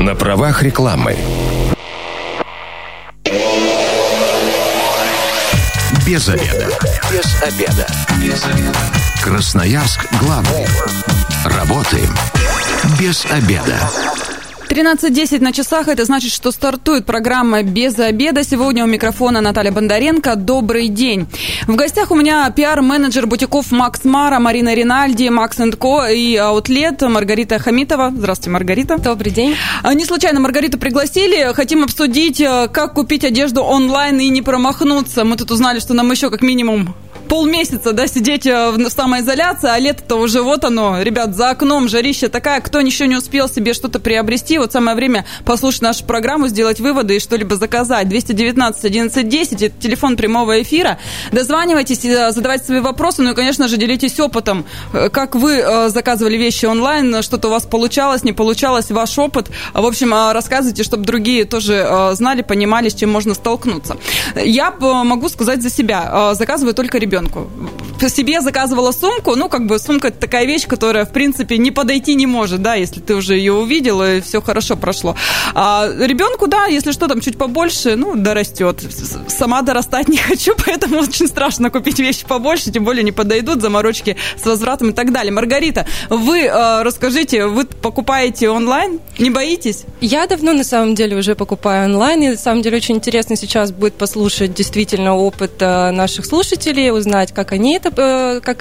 На правах рекламы. Без обеда. Без обеда. Без обеда. Красноярск главный. Работаем без обеда. 13:10 на часах. Это значит, что стартует программа «Без обеда». Сегодня у микрофона Наталья Бондаренко. Добрый день. В гостях у меня пиар-менеджер бутиков Max Mara, Марина Ринальди, MAX&Co и Аутлет, Маргарита Хамитова. Здравствуйте, Маргарита. Добрый день. Не случайно Маргариту пригласили. Хотим обсудить, как купить одежду онлайн и не промахнуться. Мы тут узнали, что нам еще как минимум полмесяца, да, сидеть в самоизоляции, а лето-то уже вот оно, ребят, за окном, жарища такая, кто еще не успел себе что-то приобрести, вот самое время послушать нашу программу, сделать выводы и что-либо заказать. 219-11-10, это телефон прямого эфира. Дозванивайтесь, задавайте свои вопросы, ну и, конечно же, делитесь опытом, как вы заказывали вещи онлайн, что-то у вас получалось, не получалось, ваш опыт. В общем, рассказывайте, чтобы другие тоже знали, понимали, с чем можно столкнуться. Я могу сказать за себя, заказываю только ребенку. Себе заказывала сумку, ну, как бы сумка – это такая вещь, которая, в принципе, не подойти не может, да, если ты уже ее увидел, и все хорошо прошло. А ребенку, да, если что, там чуть побольше, ну, дорастет. Сама дорастать не хочу, поэтому очень страшно купить вещи побольше, тем более не подойдут, заморочки с возвратом и так далее. Маргарита, вы расскажите, вы покупаете онлайн, не боитесь? Я давно, на самом деле, уже покупаю онлайн, и, на самом деле, очень интересно сейчас будет послушать действительно опыт наших слушателей, узнать, как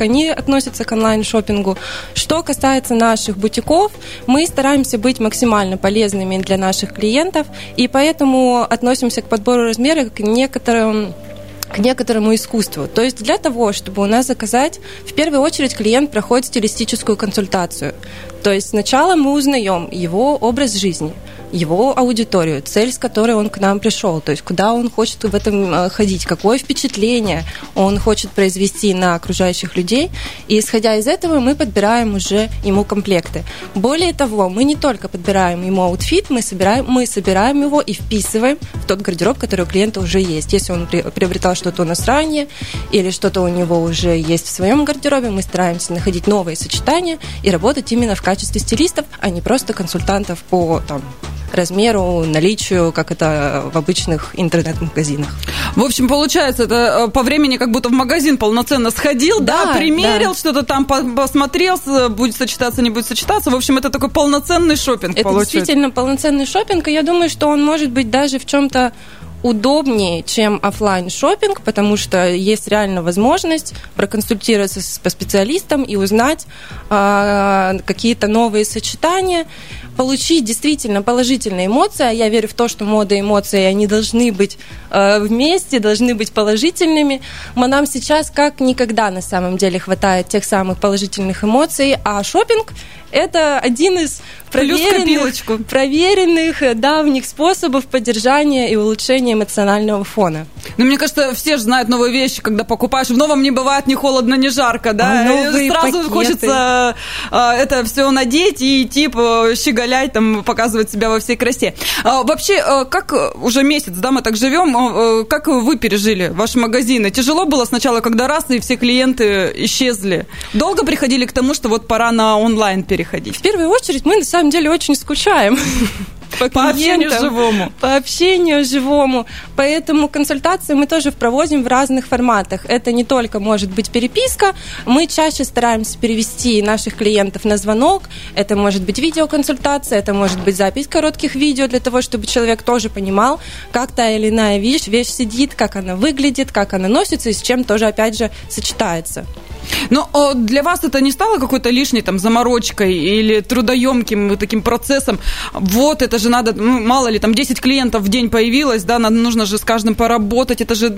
они относятся к онлайн-шопингу. Что касается наших бутиков, мы стараемся быть максимально полезными для наших клиентов, и поэтому относимся к подбору размера к некоторому искусству. То есть для того, чтобы у нас заказать, в первую очередь клиент проходит стилистическую консультацию. То есть сначала мы узнаем его образ жизни, его аудиторию, цель, с которой он к нам пришел, то есть куда он хочет в этом ходить, какое впечатление он хочет произвести на окружающих людей. И исходя из этого мы подбираем уже ему комплекты. Более того, мы не только подбираем ему аутфит, мы собираем его и вписываем в тот гардероб, который у клиента уже есть. Если он приобретал что-то у нас ранее или что-то у него уже есть в своем гардеробе, мы стараемся находить новые сочетания и работать именно в качестве стилистов, а не просто консультантов по размеру, наличию, как это в обычных интернет-магазинах. В общем, получается, это по времени как будто в магазин полноценно сходил, да примерил, да. Что-то там посмотрел, будет сочетаться, не будет сочетаться. В общем, это такой полноценный шопинг это получается. Это действительно полноценный шопинг, и я думаю, что он может быть даже в чем-то удобнее, чем офлайн-шопинг, потому что есть реально возможность проконсультироваться со специалистом и узнать какие-то новые сочетания, получить действительно положительные эмоции. Я верю в то, что мода и эмоции, они должны быть вместе, должны быть положительными. Но нам сейчас как никогда на самом деле хватает тех самых положительных эмоций, а шопинг – это один из проверенных давних способов поддержания и улучшения эмоционального фона. Ну, мне кажется, все же знают новые вещи, когда покупаешь. В новом не бывает ни холодно, ни жарко, да? И сразу пакеты. Хочется это все надеть и идти щеголять, там, показывать себя во всей красе. Вообще, как уже месяц, да, мы так живем, как вы пережили ваши магазины? Тяжело было сначала, когда раз, и все клиенты исчезли? Долго приходили к тому, что вот пора на онлайн переходить? В первую очередь, мы, на самом деле, очень скучаем по общению живому. Поэтому консультации мы тоже проводим в разных форматах. Это не только может быть переписка. Мы чаще стараемся перевести наших клиентов на звонок. Это может быть видеоконсультация, это может быть запись коротких видео для того, чтобы человек тоже понимал, как та или иная вещь сидит, как она выглядит, как она носится и с чем тоже, опять же, сочетается. Но для вас это не стало какой-то лишней там заморочкой или трудоемким таким процессом? Вот это же надо, мало ли, там 10 клиентов в день появилось, да, нужно же с каждым поработать, это же,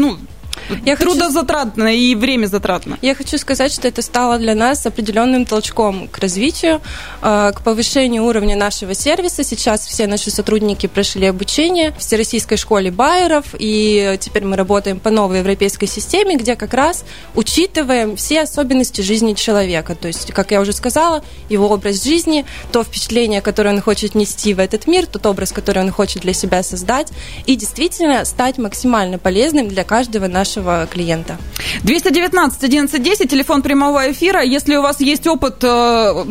трудозатратно и время затратно. Я хочу сказать, что это стало для нас определенным толчком к развитию, к повышению уровня нашего сервиса. Сейчас все наши сотрудники прошли обучение в Всероссийской школе байеров, и теперь мы работаем по новой европейской системе, где как раз учитываем все особенности жизни человека. То есть, как я уже сказала, его образ жизни, то впечатление, которое он хочет нести в этот мир, тот образ, который он хочет для себя создать, и действительно стать максимально полезным для каждого нашего нашего клиента. 219-11-10, телефон прямого эфира. Если у вас есть опыт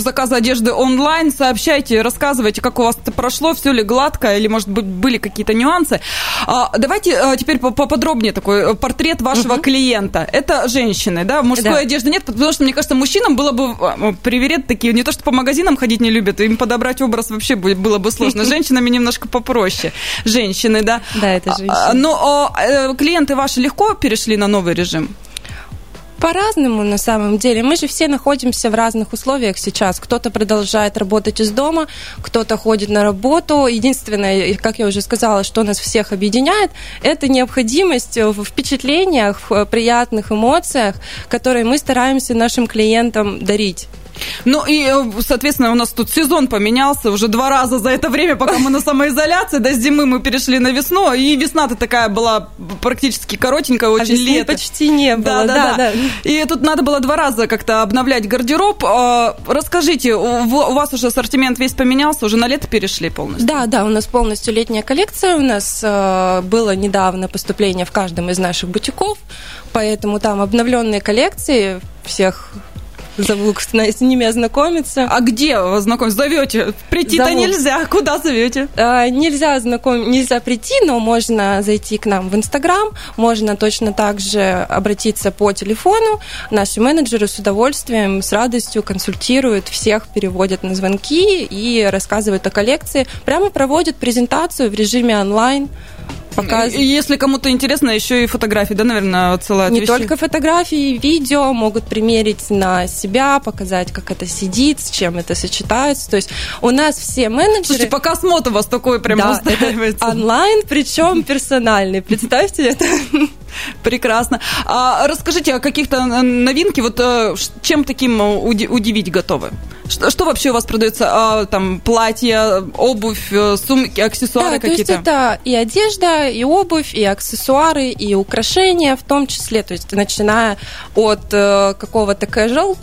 заказа одежды онлайн, сообщайте, рассказывайте, как у вас это прошло, все ли гладко, или, может быть, были какие-то нюансы. Давайте теперь поподробнее такой портрет вашего клиента. Это женщины, да? Мужской одежды нет, потому что, мне кажется, мужчинам было бы привередно такие, не то что по магазинам ходить не любят, им подобрать образ вообще было бы сложно. С женщинами немножко попроще. Женщины, да? Да, это женщины. Но клиенты ваши легко перешли на новый режим? По-разному, на самом деле. Мы же все находимся в разных условиях сейчас. Кто-то продолжает работать из дома, кто-то ходит на работу. Единственное, как я уже сказала, что нас всех объединяет, это необходимость в впечатлениях, в приятных эмоциях, которые мы стараемся нашим клиентам дарить. Ну и, соответственно, у нас тут сезон поменялся уже 2 раза за это время, пока мы на самоизоляции, да, с зимы мы перешли на весну, и весна-то такая была практически коротенькая, очень лето. Почти не было, да. И тут надо было 2 раза как-то обновлять гардероб. Расскажите, у вас уже ассортимент весь поменялся, уже на лето перешли полностью? Да, у нас полностью летняя коллекция, у нас было недавно поступление в каждом из наших бутиков, поэтому там обновленные коллекции всех... Зову, с ними ознакомиться. А где ознакомиться? Зовете? Прийти-то нельзя. Куда зовете? Нельзя прийти, но можно зайти к нам в Инстаграм, можно точно так же обратиться по телефону. Наши менеджеры с удовольствием, с радостью консультируют всех, переводят на звонки и рассказывают о коллекции. Прямо проводят презентацию в режиме онлайн. Если кому-то интересно, еще и фотографии, да, наверное, целая вещь. Не только фотографии, видео могут примерить на себя, показать, как это сидит, с чем это сочетается. То есть у нас все менеджеры... Слушайте, показ мод у вас такой прям устраивается. Да, онлайн, причем персональный. Представьте это. Прекрасно. Расскажите о каких-то новинках. Вот чем таким удивить готовы? Что вообще у вас продается? Там платья, обувь, сумки, аксессуары какие-то? То есть это и одежда, и обувь, и аксессуары, и украшения в том числе. То есть начиная от какого-то casual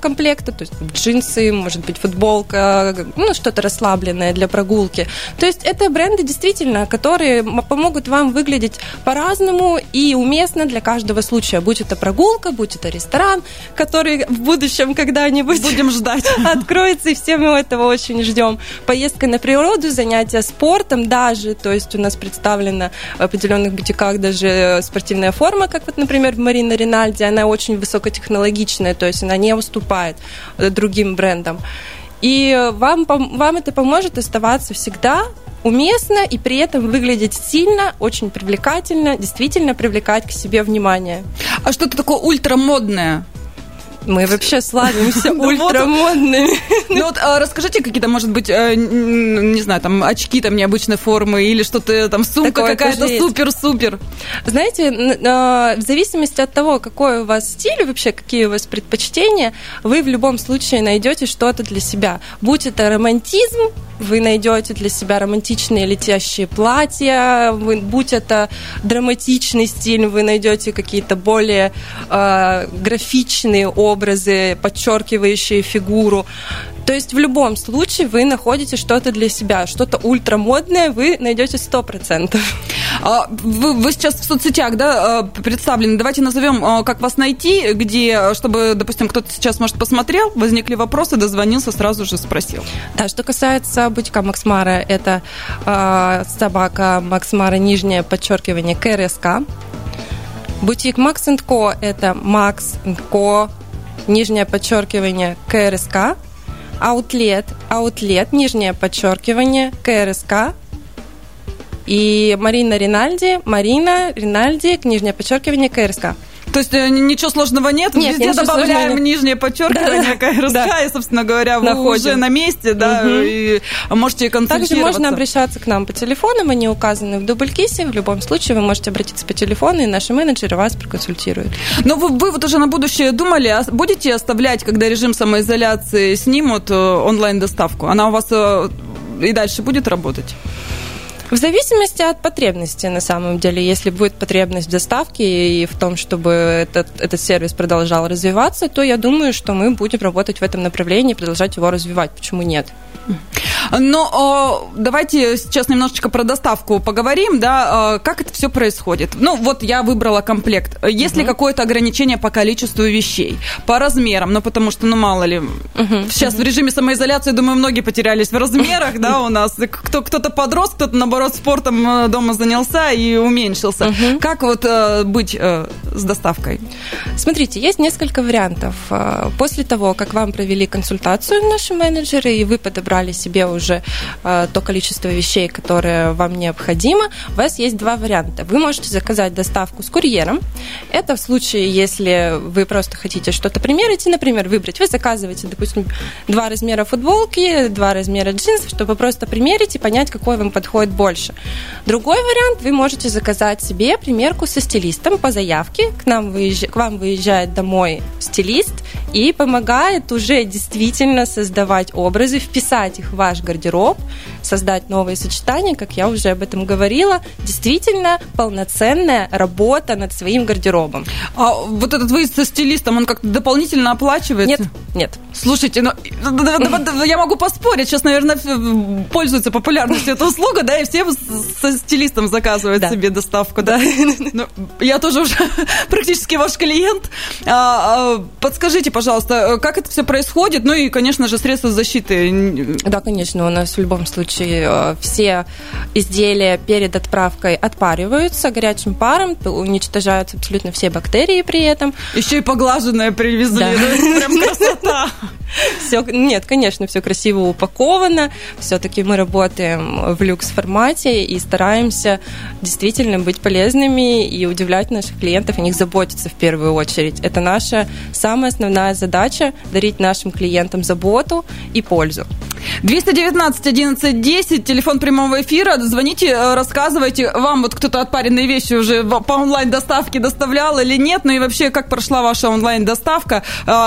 комплекта, то есть джинсы, может быть, футболка, что-то расслабленное для прогулки. То есть это бренды действительно, которые помогут вам выглядеть по-разному и уместно для каждого случая. Будь это прогулка, будь это ресторан, который в будущем когда-нибудь... Будем ждать. Откроется, и все мы этого очень ждем. Поездка на природу, занятия спортом даже, то есть у нас представлена в определенных бутиках даже спортивная форма, как вот, например, в Марина Ринальди, она очень высокотехнологичная, то есть она не уступает другим брендам. И вам это поможет оставаться всегда уместно и при этом выглядеть сильно, очень привлекательно, действительно привлекать к себе внимание. А что-то такое ультрамодное? Мы вообще славимся ультрамодными. Ну вот расскажите какие-то, может быть, не знаю, там очки там необычной формы или что-то там, сумка какая-то супер-супер. Знаете, в зависимости от того, какой у вас стиль, вообще какие у вас предпочтения, вы в любом случае найдете что-то для себя. Будь это романтизм, вы найдете для себя романтичные летящие платья, будь это драматичный стиль, вы найдете какие-то более графичные образы, подчеркивающие фигуру. То есть в любом случае вы находите что-то для себя, что-то ультрамодное вы найдете 100%. Вы сейчас в соцсетях, да, представлены. Давайте назовем, как вас найти, где, чтобы, допустим, кто-то сейчас, может, посмотрел, возникли вопросы, дозвонился, сразу же спросил. Да, что касается бутика Max Mara, это собака Max Mara, _ _КРСК. Бутик MAX&Co это MAX&Co, _ КРСК. Аутлет, _ КРСК. И Марина Ринальди, _ КРСК. То есть ничего сложного нет? Нет, везде добавляем _ КРСК, и, собственно говоря, вы уже на месте, да, и можете консультироваться. Также можно обращаться к нам по телефону, они указаны в дубль-кисе, в любом случае вы можете обратиться по телефону, и наши менеджеры вас проконсультируют. Но вы вот уже на будущее думали, будете оставлять, когда режим самоизоляции снимут, онлайн-доставку? Она у вас и дальше будет работать? В зависимости от потребности, на самом деле. Если будет потребность в доставке и в том, чтобы этот сервис продолжал развиваться, то я думаю, что мы будем работать в этом направлении и продолжать его развивать. Почему нет? Но давайте сейчас немножечко про доставку поговорим, да, как это все происходит. Ну, вот я выбрала комплект. Есть ли какое-то ограничение по количеству вещей, по размерам? Ну, потому что, ну, мало ли, сейчас в режиме самоизоляции, думаю, многие потерялись в размерах, да, у нас. Кто-то подрос, кто-то, наоборот, спортом дома занялся и уменьшился. Как вот быть с доставкой? Смотрите, есть несколько вариантов. После того, как вам провели консультацию наши менеджеры, и вы подобрали себе уже то количество вещей, которое вам необходимо, у вас есть два варианта. Вы можете заказать доставку с курьером. Это в случае, если вы просто хотите что-то примерить, и, например, выбрать. Вы заказываете, допустим, 2 размера футболки, 2 размера джинсов, чтобы просто примерить и понять, какой вам подходит больше. Другой вариант, вы можете заказать себе примерку со стилистом по заявке. К вам выезжает домой стилист и помогает уже действительно создавать образы, вписать их в ваш гардероб, создать новые сочетания, как я уже об этом говорила. Действительно полноценная работа над своим гардеробом. А вот этот выезд со стилистом, он как-то дополнительно оплачивается? Нет, нет. Слушайте, ну, я могу поспорить, сейчас, наверное, пользуется популярностью эта услуга, да, и все со стилистом заказывают себе доставку. Да. Я тоже уже практически ваш клиент. Подскажите, пожалуйста, как это все происходит? Ну и, конечно же, средства защиты. Да, конечно, у нас в любом случае все изделия перед отправкой отпариваются горячим паром, уничтожаются абсолютно все бактерии при этом. Еще и поглаженное привезли. Да. Ну, прям красота. Все, нет, конечно, все красиво упаковано. Все-таки мы работаем в люкс-формате и стараемся действительно быть полезными и удивлять наших клиентов, о них заботиться в первую очередь. Это наша самая основная задача – дарить нашим клиентам заботу и пользу. 219-11-10, телефон прямого эфира. Звоните, рассказывайте, вам вот кто-то отпаренные вещи уже по онлайн-доставке доставлял или нет, ну и вообще, как прошла ваша онлайн-доставка,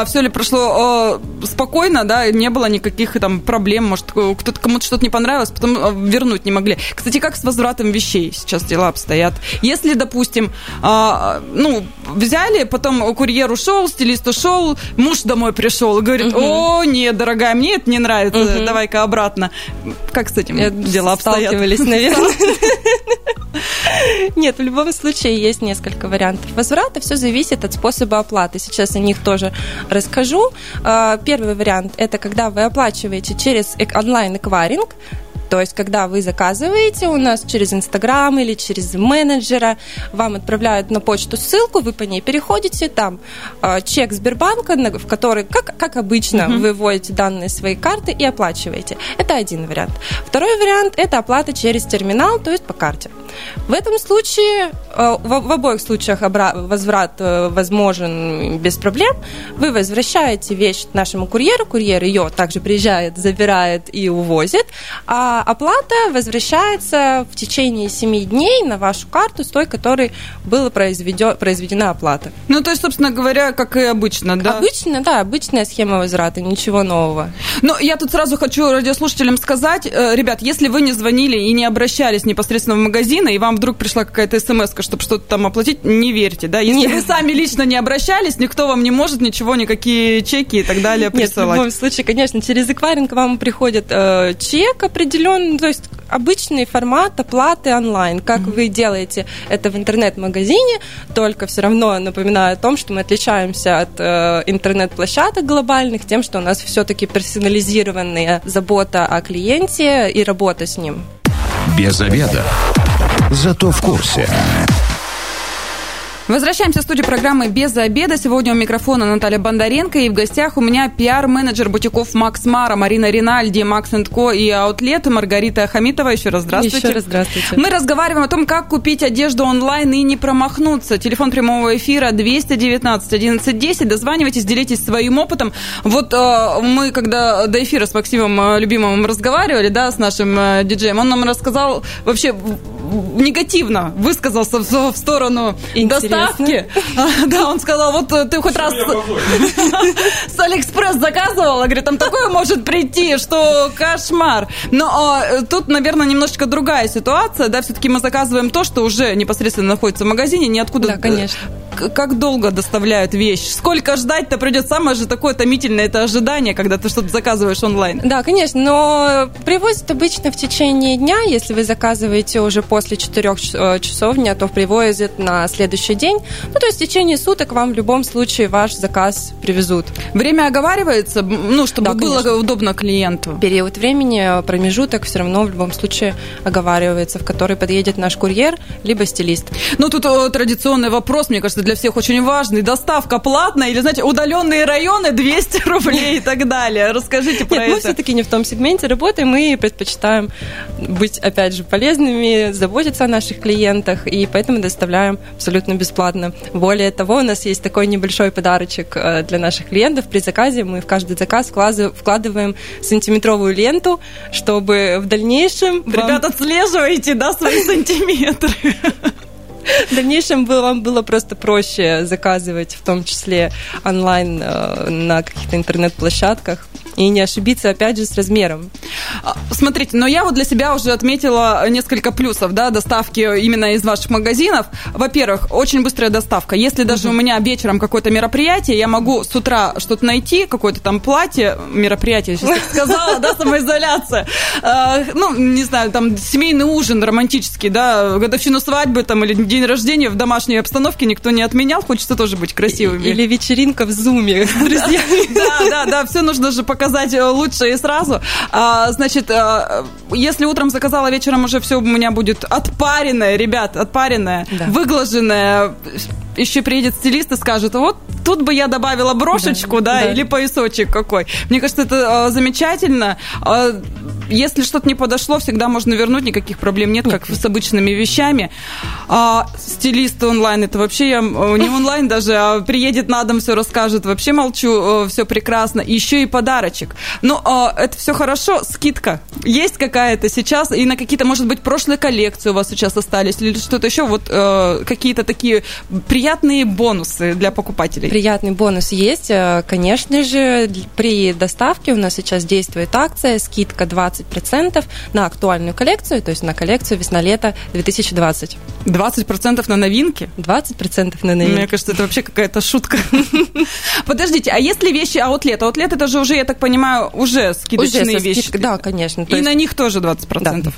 все ли прошло спокойно, да, не было никаких там проблем, может, кто-то кому-то что-то не понравилось, потом вернуть не могли. Кстати, как с возвратом вещей сейчас дела обстоят? Если, допустим, ну, взяли, потом курьер ушел, стилист ушел, муж домой пришел и говорит, о, нет, дорогая, мне это не нравится, давай-ка обратно. Как с этим дела обстоят? Сталкивались, наверное. Нет, в любом случае есть несколько вариантов возврата. Все зависит от способа оплаты. Сейчас о них тоже расскажу. Первый вариант – это когда вы оплачиваете через онлайн-эквайринг. То есть, когда вы заказываете у нас через Инстаграм или через менеджера, вам отправляют на почту ссылку, вы по ней переходите, там чек Сбербанка, в который, как обычно, вы вводите данные своей карты и оплачиваете. Это один вариант. Второй вариант – это оплата через терминал, то есть по карте. В этом случае, в обоих случаях возврат возможен без проблем. Вы возвращаете вещь нашему курьеру, курьер ее также приезжает, забирает и увозит, а оплата возвращается в течение 7 дней на вашу карту с той, которой была произведена оплата. Ну, то есть, собственно говоря, как и обычно, да? Обычно, да, обычная схема возврата, ничего нового. Ну, я тут сразу хочу радиослушателям сказать, ребят, если вы не звонили и не обращались непосредственно в магазин, и вам вдруг пришла какая-то смс-ка, чтобы что-то там оплатить, не верьте, да? Если вы сами лично не обращались, никто вам не может ничего, никакие чеки и так далее присылать. Нет, в любом случае, конечно, через эквайринг вам приходит чек определенный, то есть обычный формат оплаты онлайн. Как вы делаете это в интернет-магазине, только все равно напоминаю о том, что мы отличаемся от интернет-площадок глобальных тем, что у нас все-таки персонализированная забота о клиенте и работа с ним. Без обеда, зато в курсе. Возвращаемся в студию программы «Без обеда». Сегодня у микрофона Наталья Бондаренко. И в гостях у меня пиар-менеджер бутиков «Max Mara» Марина Ринальди, MAX&Co и Аутлет, Маргарита Хамитова. Еще раз здравствуйте. Еще раз здравствуйте. Мы разговариваем о том, как купить одежду онлайн и не промахнуться. Телефон прямого эфира 219-11-10. Дозванивайтесь, делитесь своим опытом. Вот мы, когда до эфира с Максимом Любимовым разговаривали, да, с нашим диджеем, он нам рассказал вообще... негативно высказался в сторону доставки. Да, он сказал, вот ты хоть раз с Алиэкспресс заказывала, говорит, там такое может прийти, что кошмар. Но тут, наверное, немножечко другая ситуация, да, все-таки мы заказываем то, что уже непосредственно находится в магазине, ниоткуда. Да, конечно. Как долго доставляют вещь? Сколько ждать-то придет? Самое же такое томительное это ожидание, когда ты что-то заказываешь онлайн. Да, конечно, но привозят обычно в течение дня. Если вы заказываете уже после 4 часов дня, то привозят на следующий день. Ну, то есть в течение суток вам в любом случае ваш заказ привезут. Время оговаривается, ну, чтобы да, было удобно клиенту? Период времени, промежуток все равно в любом случае оговаривается, в который подъедет наш курьер, либо стилист. Ну, тут традиционный вопрос, мне кажется, для всех очень важный. Доставка платная или, знаете, удаленные районы 200 рублей и так далее. Расскажите про это. Нет, мы все-таки не в том сегменте работаем. Мы предпочитаем быть, опять же, полезными, заботиться о наших клиентах, и поэтому доставляем абсолютно бесплатно. Более того, у нас есть такой небольшой подарочек для наших клиентов. При заказе мы в каждый заказ вкладываем сантиметровую ленту, чтобы в дальнейшем... Ребята, отслеживаете, да, свои сантиметры? В дальнейшем вам было просто проще заказывать, в том числе онлайн на каких-то интернет-площадках, и не ошибиться, опять же, с размером. Смотрите, но я вот для себя уже отметила несколько плюсов, да, доставки именно из ваших магазинов. Во-первых, очень быстрая доставка. Если даже у меня вечером какое-то мероприятие, я могу с утра что-то найти, какое-то там платье, мероприятие, сейчас так сказала, да, самоизоляция. Ну, не знаю, там семейный ужин романтический, да, годовщину свадьбы там или день рождения в домашней обстановке никто не отменял, хочется тоже быть красивыми. Или вечеринка в зуме с друзьями. Да, все нужно же показать лучше и сразу. Значит, если утром заказала, вечером уже все у меня будет отпаренное, ребят, отпаренное, да, выглаженное. Еще приедет стилист и скажет, вот тут бы я добавила брошечку, да. или поясочек какой. Мне кажется, это замечательно. Если что-то не подошло, всегда можно вернуть, никаких проблем нет, как с обычными вещами. А стилист онлайн, это вообще я не онлайн даже, а приедет на дом, все расскажет, вообще молчу, все прекрасно. Еще и подарочек. Ну, это все хорошо, скидка есть какая-то сейчас, и на какие-то, может быть, прошлые коллекции у вас сейчас остались, или что-то еще, вот какие-то такие приятные бонусы для покупателей. Приятный бонус есть, конечно же, при доставке у нас сейчас действует акция, скидка 20% на актуальную коллекцию, то есть на коллекцию весна-лето 2020. 20% на новинки? 20% на новинки. Мне кажется, это вообще какая-то шутка. Подождите, а если вещи Аутлет? Аутлет это же уже, я так понимаю, уже скидочные вещи. Да, конечно. И на них тоже 20%.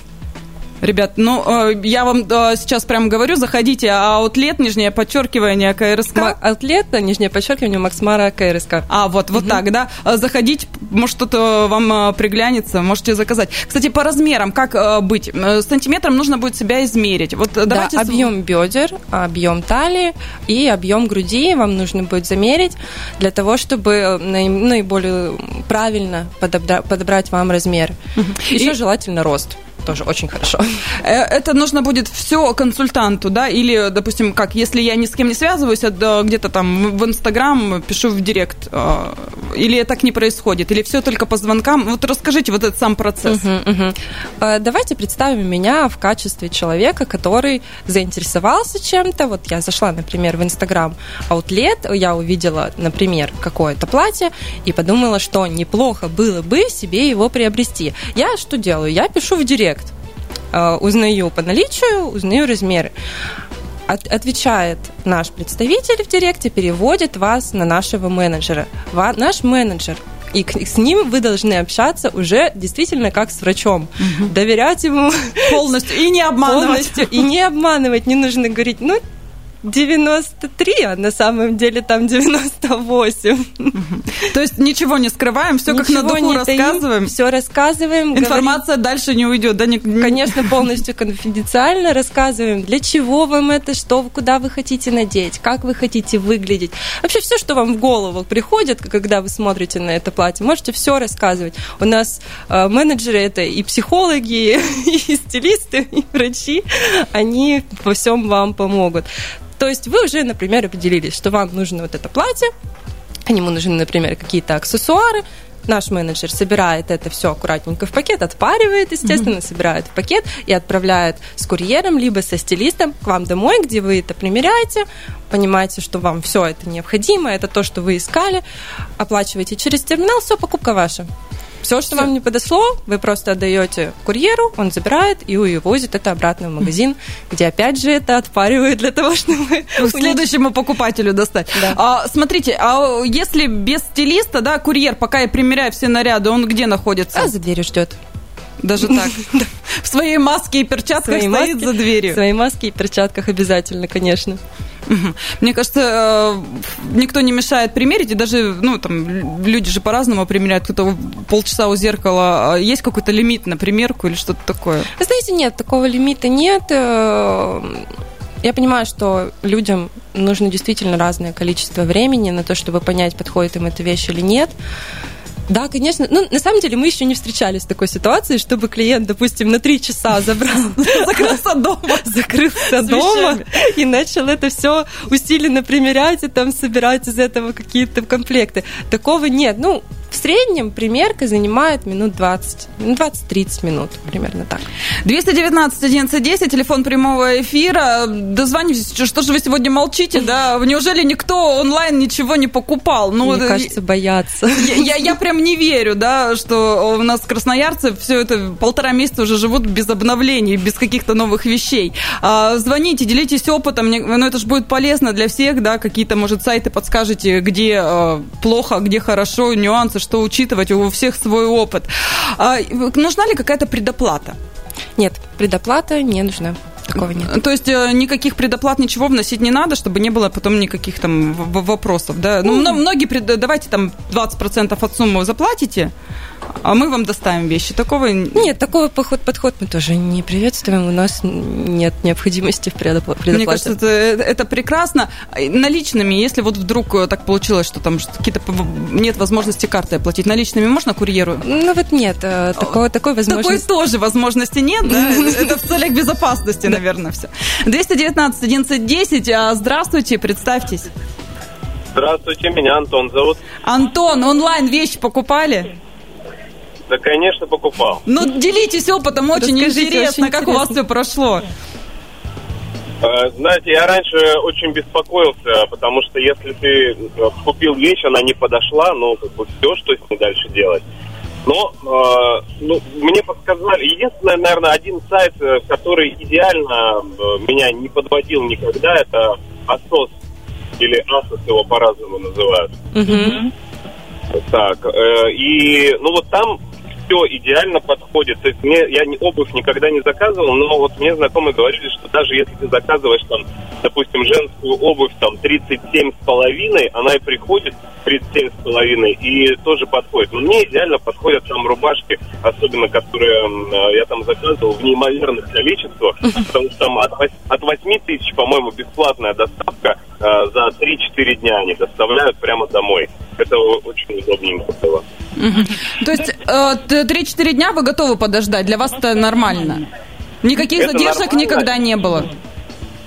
Ребят, ну, я вам сейчас прямо говорю, заходите, Аутлет, нижнее подчеркивание, КРСК. Аутлет, нижнее подчеркивание, Макс Мара, КРСК. А, вот так, да? Заходить, может, что-то вам приглянется, можете заказать. Кстати, по размерам, как быть? Сантиметром нужно будет себя измерить. Вот, давайте... Да, объем бедер, объем талии и объем груди вам нужно будет замерить для того, чтобы наиболее правильно подобрать вам размер. Еще желательно рост. Тоже очень хорошо. Это нужно будет все консультанту, да? Или, допустим, как, если я ни с кем не связываюсь, а где-то там в Инстаграм пишу в директ, или так не происходит, или все только по звонкам? Вот расскажите вот этот сам процесс. Давайте представим меня в качестве человека, который заинтересовался чем-то. Вот я зашла, например, в Инстаграм Аутлет, я увидела, например, какое-то платье и подумала, что неплохо было бы себе его приобрести. Я что делаю? Я пишу в директ. Узнаю по наличию, узнаю размеры. Отвечает наш представитель в директе, переводит вас на нашего менеджера. Наш менеджер. И с ним вы должны общаться уже действительно как с врачом. Доверять ему полностью и не обманывать. Не нужно говорить, 93, а на самом деле там 98. То есть ничего не скрываем, все как на духу рассказываем. Все рассказываем. Информация дальше не уйдет. Конечно, полностью конфиденциально рассказываем, для чего вам это, что, куда вы хотите надеть, как вы хотите выглядеть. Вообще все, что вам в голову приходит, когда вы смотрите на это платье, можете все рассказывать. У нас менеджеры это и психологи, и стилисты, и врачи. Они во всем вам помогут. То есть вы уже, например, определились, что вам нужно вот это платье, к нему нужны, например, какие-то аксессуары, Наш менеджер собирает это все аккуратненько в пакет, отпаривает, естественно, собирает в пакет и отправляет с курьером либо со стилистом к вам домой, где вы это примеряете, понимаете, что вам все это необходимо, это то, что вы искали, оплачиваете через терминал, все, покупка ваша. Все, что вам не подошло, вы просто отдаете курьеру, он забирает и увозит это обратно в магазин, где, опять же, это отпаривают для того, чтобы... Следующему покупателю достать. Да. Смотрите, а если без стилиста, да, курьер, пока я примеряю все наряды, он где находится? А за дверью ждет. Даже так? В своей маске и перчатках стоит за дверью? В своей маске и перчатках обязательно, конечно. Мне кажется, никто не мешает примерить, и даже, ну, там, люди же по-разному примеряют, кто-то полчаса у зеркала, есть какой-то лимит на примерку или что-то такое? Вы знаете, нет, такого лимита нет. Я понимаю, что людям нужно действительно разное количество времени на то, чтобы понять, подходит им эта вещь или нет. Да, конечно. Ну, на самом деле, мы еще не встречались с такой ситуацией, чтобы клиент, допустим, на 3 часа закрылся дома и начал это все усиленно примерять и там собирать из этого какие-то комплекты. Такого нет. Ну, в среднем примерка занимает минут 20, 20-30 минут, примерно так. 219-11-10, телефон прямого эфира. Дозвонитесь, что же вы сегодня молчите, да? Неужели никто онлайн ничего не покупал? Ну, мне кажется, боятся. Я прям не верю, да, что у нас красноярцы все это полтора месяца уже живут без обновлений, без каких-то новых вещей. Звоните, делитесь опытом, ну, это же будет полезно для всех, да, какие-то, может, сайты подскажете, где плохо, где хорошо, нюансы, что учитывать, у всех свой опыт. Нужна ли какая-то предоплата? Нет, предоплата не нужна. Такого нет. То есть никаких предоплат, ничего вносить не надо, чтобы не было потом никаких там вопросов, да? Ну, многие, давайте там 20% от суммы заплатите, а мы вам доставим вещи. Такого... Нет, такого подход мы тоже не приветствуем. У нас нет необходимости в предоплате. Мне кажется, это прекрасно. Наличными, если вот вдруг так получилось, что там какие-то нет возможности карты оплатить, наличными можно курьеру? Ну вот нет, такой возможности. Такой тоже возможности нет, да? Это в целях безопасности, наверное, все. 219-11-10, здравствуйте, представьтесь. Здравствуйте, меня Антон зовут. Антон, онлайн вещи покупали? Да, конечно, покупал. Ну, делитесь опытом, очень интересно, как у вас все прошло. Знаете, я раньше очень беспокоился, потому что если ты купил вещь, она не подошла, ну, как бы все, что с ней дальше делать. Но мне подсказали, единственное, наверное, один сайт, который идеально меня не подводил никогда, это ASOS, или ASOS его по-разному называют. Так, и, ну, вот там все идеально подходит. То есть я обувь никогда не заказывал, но вот мне знакомые говорили, что даже если ты заказываешь, там, допустим, женскую обувь, там, 37,5, она и приходит 37,5 и тоже подходит. Но мне идеально подходят там рубашки, особенно которые я там заказывал в неимоверных количествах, потому что там от 8 тысяч, по-моему, бесплатная доставка за 3-4 дня они доставляют прямо домой. Это очень удобненько было. То есть 3-4 дня вы готовы подождать? Для вас это нормально? Никаких задержек никогда не было?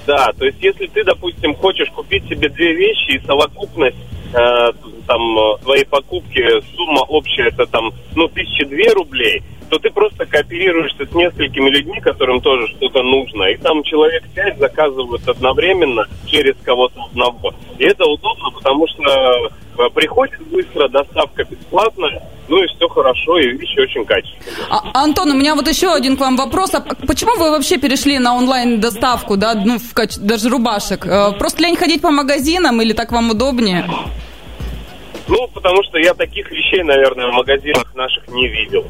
Да, то есть если ты, допустим, хочешь купить себе две вещи и совокупность там твоей покупки, сумма общая, это там, ну, 1002 рублей, то ты просто кооперируешься с несколькими людьми, которым тоже что-то нужно. И там человек 5 заказывают одновременно через кого-то одного. И это удобно, потому что приходит быстро, доставка бесплатная, ну и все хорошо, и вещи очень качественные. Антон, у меня вот еще один к вам вопрос. А почему вы вообще перешли на онлайн-доставку, да, ну, даже рубашек? Просто лень ходить по магазинам или так вам удобнее? Ну, потому что я таких вещей, наверное, в магазинах наших не видел.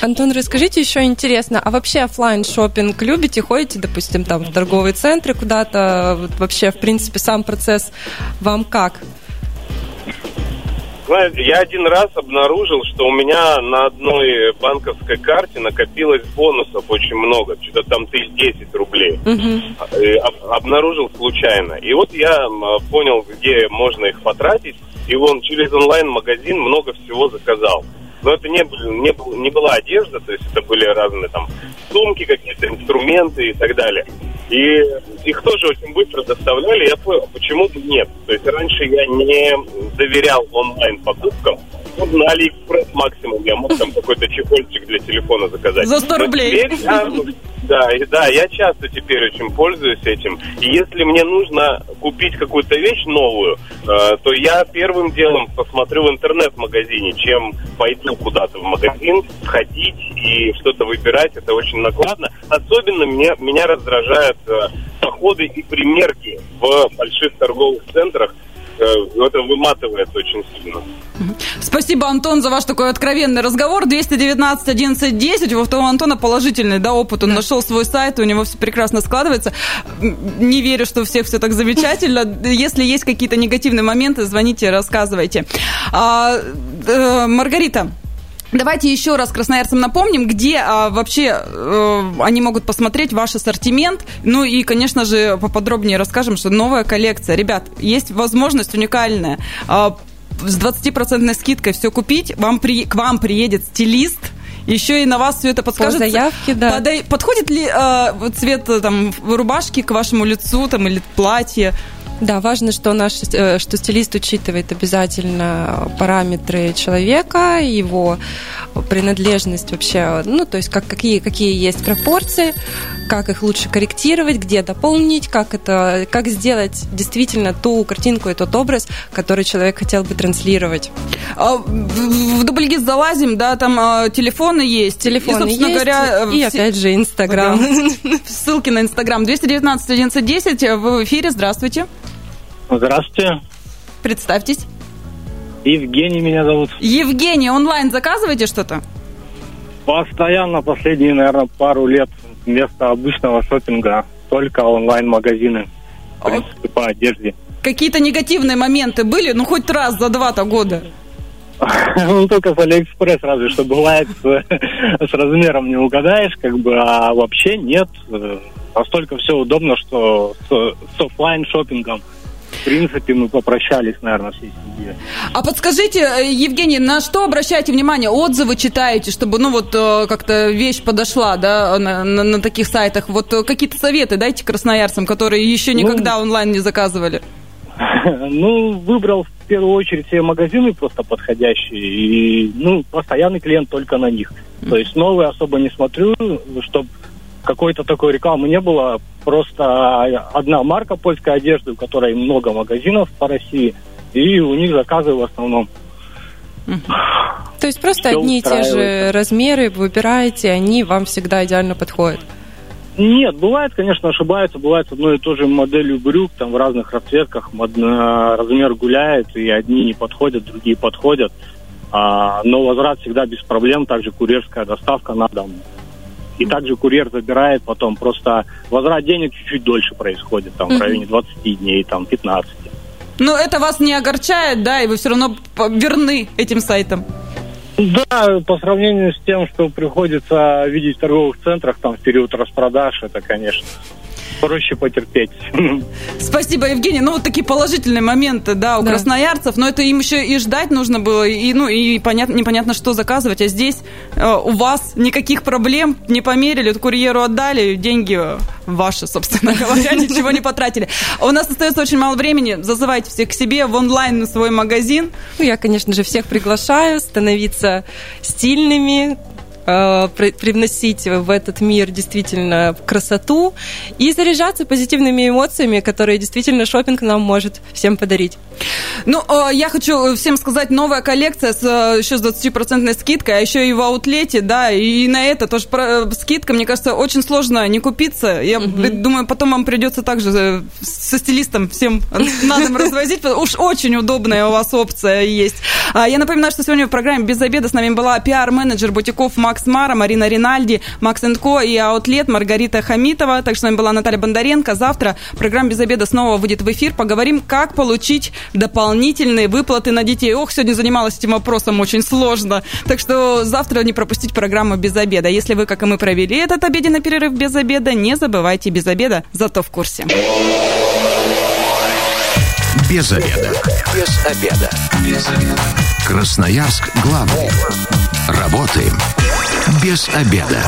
Антон, расскажите еще интересно, а вообще офлайн-шоппинг любите? Ходите, допустим, там в торговые центры куда-то? Вот вообще, в принципе, сам процесс вам как? Знаете, я один раз обнаружил, что у меня на одной банковской карте накопилось бонусов очень много, что-то там 1010 рублей. Обнаружил случайно. И вот я понял, где можно их потратить, и вон через онлайн-магазин много всего заказал. Но это не была одежда, то есть это были разные там сумки, какие-то инструменты и так далее. И их тоже очень быстро доставляли, я понял, почему бы нет. То есть раньше я не доверял онлайн-покупкам, походу на Алиэкспресс максимум. Я мог там какой-то чехольчик для телефона заказать. За 100 рублей. Теперь, да, я часто теперь очень пользуюсь этим. И если мне нужно купить какую-то вещь новую, то я первым делом посмотрю в интернет-магазине, чем пойду куда-то в магазин, ходить и что-то выбирать. Это очень накладно. Особенно меня раздражают походы и примерки в больших торговых центрах. Это выматывает очень сильно. Спасибо, Антон, за ваш такой откровенный разговор. 219-11-10. У Антона положительный, да, опыт. Он нашел свой сайт, у него все прекрасно складывается. Не верю, что у всех все так замечательно. Если есть какие-то негативные моменты, звоните, рассказывайте. Маргарита, давайте еще раз красноярцам напомним, где вообще они могут посмотреть ваш ассортимент. Ну и, конечно же, поподробнее расскажем, что новая коллекция. Ребят, есть возможность уникальная. С 20% скидкой все купить. К вам приедет стилист. Еще и на вас все это подскажет. По заявке, да. Подходит ли цвет там, рубашки к вашему лицу там, или платье? Да, важно, что стилист учитывает обязательно параметры человека, его принадлежность вообще, ну, то есть какие есть пропорции, как их лучше корректировать, где дополнить, как сделать действительно ту картинку и тот образ, который человек хотел бы транслировать. В дубльгиз залазим, да, там телефоны есть. Телефоны есть, говоря, и опять же Инстаграм. Ссылки на Инстаграм. 219-11-10, вы в эфире, здравствуйте. Здравствуйте. Представьтесь. Евгений меня зовут. Евгений, онлайн заказываете что-то? Постоянно, последние, наверное, пару лет вместо обычного шопинга только онлайн-магазины. В принципе, по одежде. Какие-то негативные моменты были? Ну, хоть раз за два-то года. Ну, только с Алиэкспресс, разве что бывает, с размером не угадаешь, как бы, а вообще нет. Настолько все удобно, что с офлайн-шопингом. В принципе, мы попрощались, наверное, всей семье. А подскажите, Евгений, на что обращаете внимание? Отзывы читаете, чтобы, ну, вот как-то вещь подошла, да, на таких сайтах? Вот какие-то советы дайте красноярцам, которые еще никогда онлайн не заказывали. Ну, выбрал в первую очередь все магазины просто подходящие. И, ну, постоянный клиент только на них. То есть новые особо не смотрю, чтобы какой-то такой рекламы не было. Просто одна марка польской одежды, у которой много магазинов по России, и у них заказы в основном. То есть просто одни и те же размеры вы выбираете, они вам всегда идеально подходят? Нет, бывает, конечно, ошибаются, бывает с одной и той же моделью брюк, там в разных расцветках размер гуляет, и одни не подходят, другие подходят. Но возврат всегда без проблем, также курьерская доставка на дом. И также курьер забирает потом, просто возврат денег чуть-чуть дольше происходит, там, в районе 20 дней, там, 15. Но это вас не огорчает, да, и вы все равно верны этим сайтам? Да, по сравнению с тем, что приходится видеть в торговых центрах, там, в период распродаж, это, конечно... Проще потерпеть. Спасибо, Евгений. Ну, вот такие положительные моменты, да, у красноярцев. Но это им еще и ждать нужно было, и, ну, и непонятно, что заказывать. А здесь у вас никаких проблем не померили, курьеру отдали, деньги ваши, собственно говоря, ничего не потратили. У нас остается очень мало времени. Зазывайте всех к себе в онлайн на свой магазин. Ну, я, конечно же, всех приглашаю становиться стильными, привносить в этот мир действительно красоту и заряжаться позитивными эмоциями, которые действительно шопинг нам может всем подарить. Ну, я хочу всем сказать, новая коллекция еще с 20% скидкой, а еще и в Аутлете, да, и на это тоже скидка, мне кажется, очень сложно не купиться. Я думаю, потом вам придется также со стилистом всем на дом развозить, уж очень удобная у вас опция есть. Я напоминаю, что сегодня в программе «Без обеда» с нами была пиар-менеджер бутиков Max Mara, Марина Ринальди, MAX&Co и Аутлет, Маргарита Хамитова. Так что с вами была Наталья Бондаренко. Завтра программа «Без обеда» снова выйдет в эфир. Поговорим, как получить дополнительные выплаты на детей. Ох, сегодня занималась этим вопросом очень сложно. Так что завтра не пропустить программу «Без обеда». Если вы, как и мы, провели этот обеденный перерыв без обеда, не забывайте «Без обеда», зато в курсе. Без обеда. Без обеда. Без обеда. Красноярск главный. Работаем без обеда.